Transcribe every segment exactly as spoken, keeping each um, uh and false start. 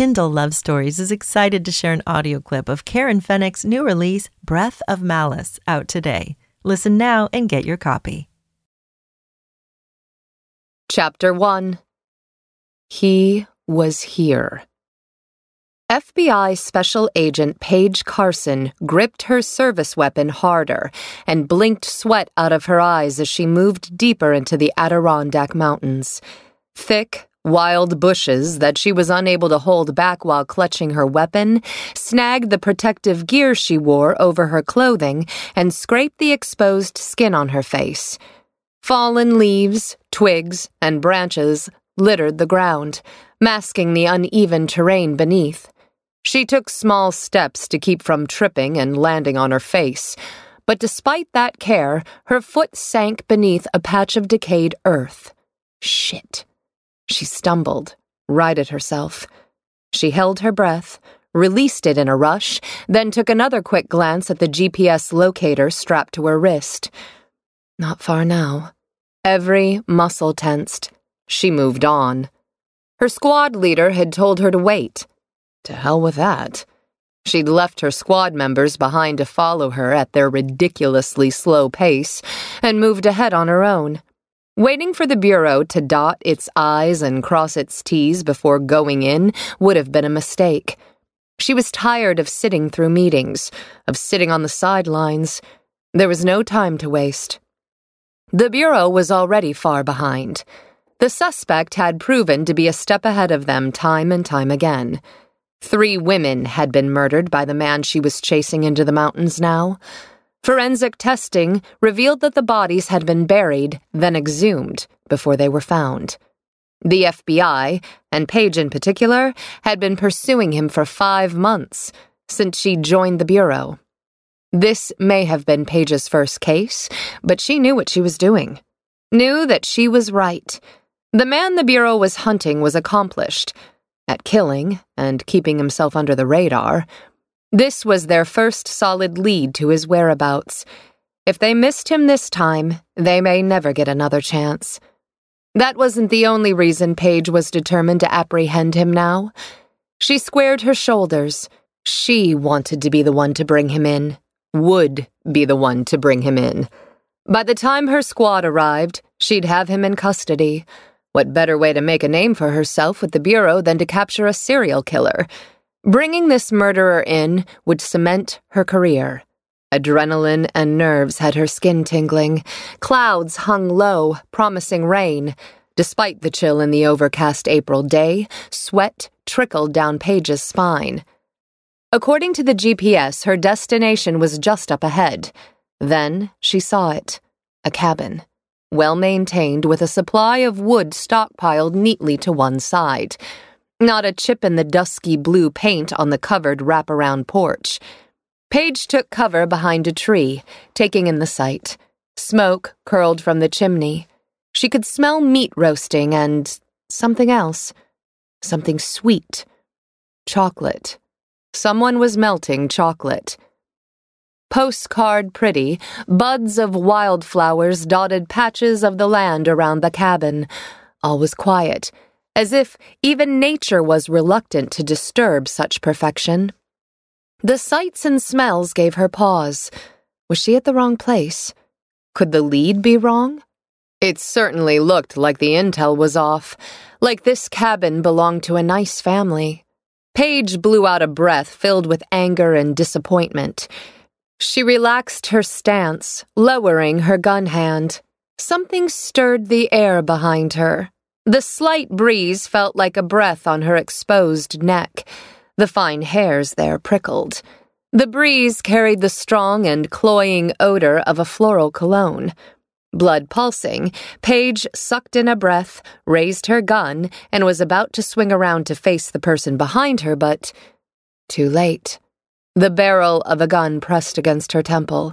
Kindle Love Stories is excited to share an audio clip of Karen Fenech's new release, Breath of Malice, out today. Listen now and get your copy. Chapter one. He was here. F B I Special Agent Paige Carson gripped her service weapon harder and blinked sweat out of her eyes as she moved deeper into the Adirondack Mountains. Thick, wild bushes that she was unable to hold back while clutching her weapon snagged the protective gear she wore over her clothing and scraped the exposed skin on her face. Fallen leaves, twigs, and branches littered the ground, masking the uneven terrain beneath. She took small steps to keep from tripping and landing on her face, but despite that care, her foot sank beneath a patch of decayed earth. Shit. She stumbled, righted herself. She held her breath, released it in a rush, then took another quick glance at the G P S locator strapped to her wrist. Not far now. Every muscle tensed. She moved on. Her squad leader had told her to wait. To hell with that. She'd left her squad members behind to follow her at their ridiculously slow pace and moved ahead on her own. Waiting for the Bureau to dot its I's and cross its T's before going in would have been a mistake. She was tired of sitting through meetings, of sitting on the sidelines. There was no time to waste. The Bureau was already far behind. The suspect had proven to be a step ahead of them time and time again. Three women had been murdered by the man she was chasing into the mountains now. Forensic testing revealed that the bodies had been buried, then exhumed, before they were found. The F B I, and Paige in particular, had been pursuing him for five months, since she joined the Bureau. This may have been Paige's first case, but she knew what she was doing. Knew that she was right. The man the Bureau was hunting was accomplished at killing and keeping himself under the radar. This was their first solid lead to his whereabouts. If they missed him this time, they may never get another chance. That wasn't the only reason Paige was determined to apprehend him now. She squared her shoulders. She wanted to be the one to bring him in. Would be the one to bring him in. By the time her squad arrived, she'd have him in custody. What better way to make a name for herself with the Bureau than to capture a serial killer? Bringing this murderer in would cement her career. Adrenaline and nerves had her skin tingling. Clouds hung low, promising rain. Despite the chill in the overcast April day, sweat trickled down Paige's spine. According to the G P S, her destination was just up ahead. Then she saw it. A cabin. Well-maintained, with a supply of wood stockpiled neatly to one side. Not a chip in the dusky blue paint on the covered wraparound porch. Paige took cover behind a tree, taking in the sight. Smoke curled from the chimney. She could smell meat roasting and something else. Something sweet. Chocolate. Someone was melting chocolate. Postcard pretty, buds of wildflowers dotted patches of the land around the cabin. All was quiet, as if even nature was reluctant to disturb such perfection. The sights and smells gave her pause. Was she at the wrong place? Could the lead be wrong? It certainly looked like the intel was off, like this cabin belonged to a nice family. Paige blew out a breath filled with anger and disappointment. She relaxed her stance, lowering her gun hand. Something stirred the air behind her. The slight breeze felt like a breath on her exposed neck. The fine hairs there prickled. The breeze carried the strong and cloying odor of a floral cologne. Blood pulsing, Paige sucked in a breath, raised her gun, and was about to swing around to face the person behind her, but too late. The barrel of a gun pressed against her temple.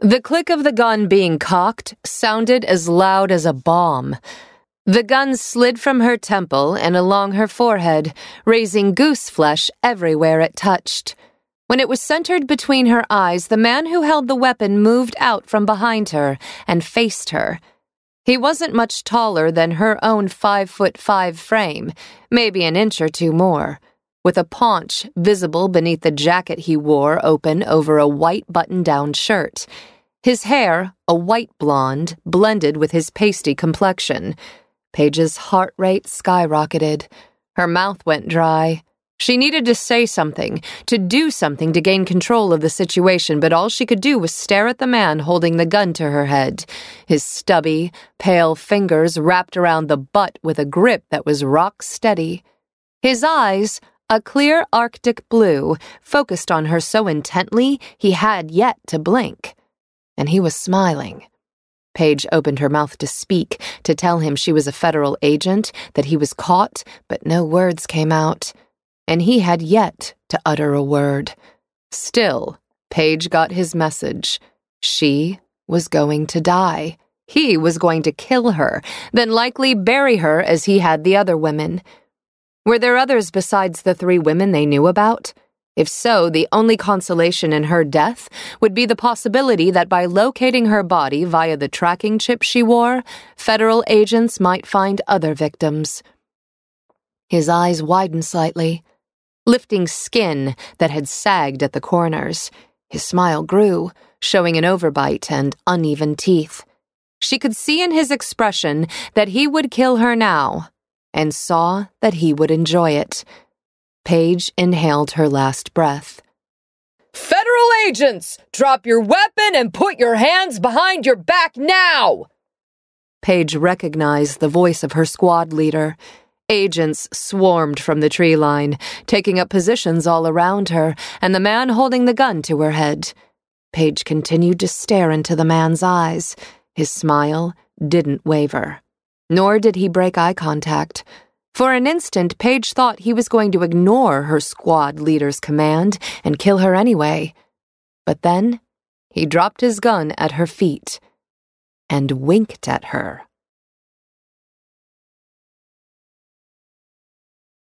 The click of the gun being cocked sounded as loud as a bomb. The gun slid from her temple and along her forehead, raising goose flesh everywhere it touched. When it was centered between her eyes, the man who held the weapon moved out from behind her and faced her. He wasn't much taller than her own five foot five frame, maybe an inch or two more. with a paunch visible beneath the jacket he wore open over a white button-down shirt. His hair, a white blonde, blended with his pasty complexion. Paige's heart rate skyrocketed. Her mouth went dry. She needed to say something, to do something to gain control of the situation, but all she could do was stare at the man holding the gun to her head, his stubby, pale fingers wrapped around the butt with a grip that was rock steady. His eyes, a clear Arctic blue, focused on her so intently he had yet to blink. And he was smiling. Paige opened her mouth to speak, to tell him she was a federal agent, that he was caught, but no words came out. And he had yet to utter a word. Still, Paige got his message. She was going to die. He was going to kill her, then likely bury her as he had the other women. Were there others besides the three women they knew about? If so, the only consolation in her death would be the possibility that by locating her body via the tracking chip she wore, federal agents might find other victims. His eyes widened slightly, lifting skin that had sagged at the corners. His smile grew, showing an overbite and uneven teeth. She could see in his expression that he would kill her now, and saw that he would enjoy it. Paige inhaled her last breath. "Federal agents, drop your weapon and put your hands behind your back now!" Paige recognized the voice of her squad leader. Agents swarmed from the tree line, taking up positions all around her, and the man holding the gun to her head. Paige continued to stare into the man's eyes. His smile didn't waver. Nor did he break eye contact. For an instant, Paige thought he was going to ignore her squad leader's command and kill her anyway. But then, he dropped his gun at her feet and winked at her.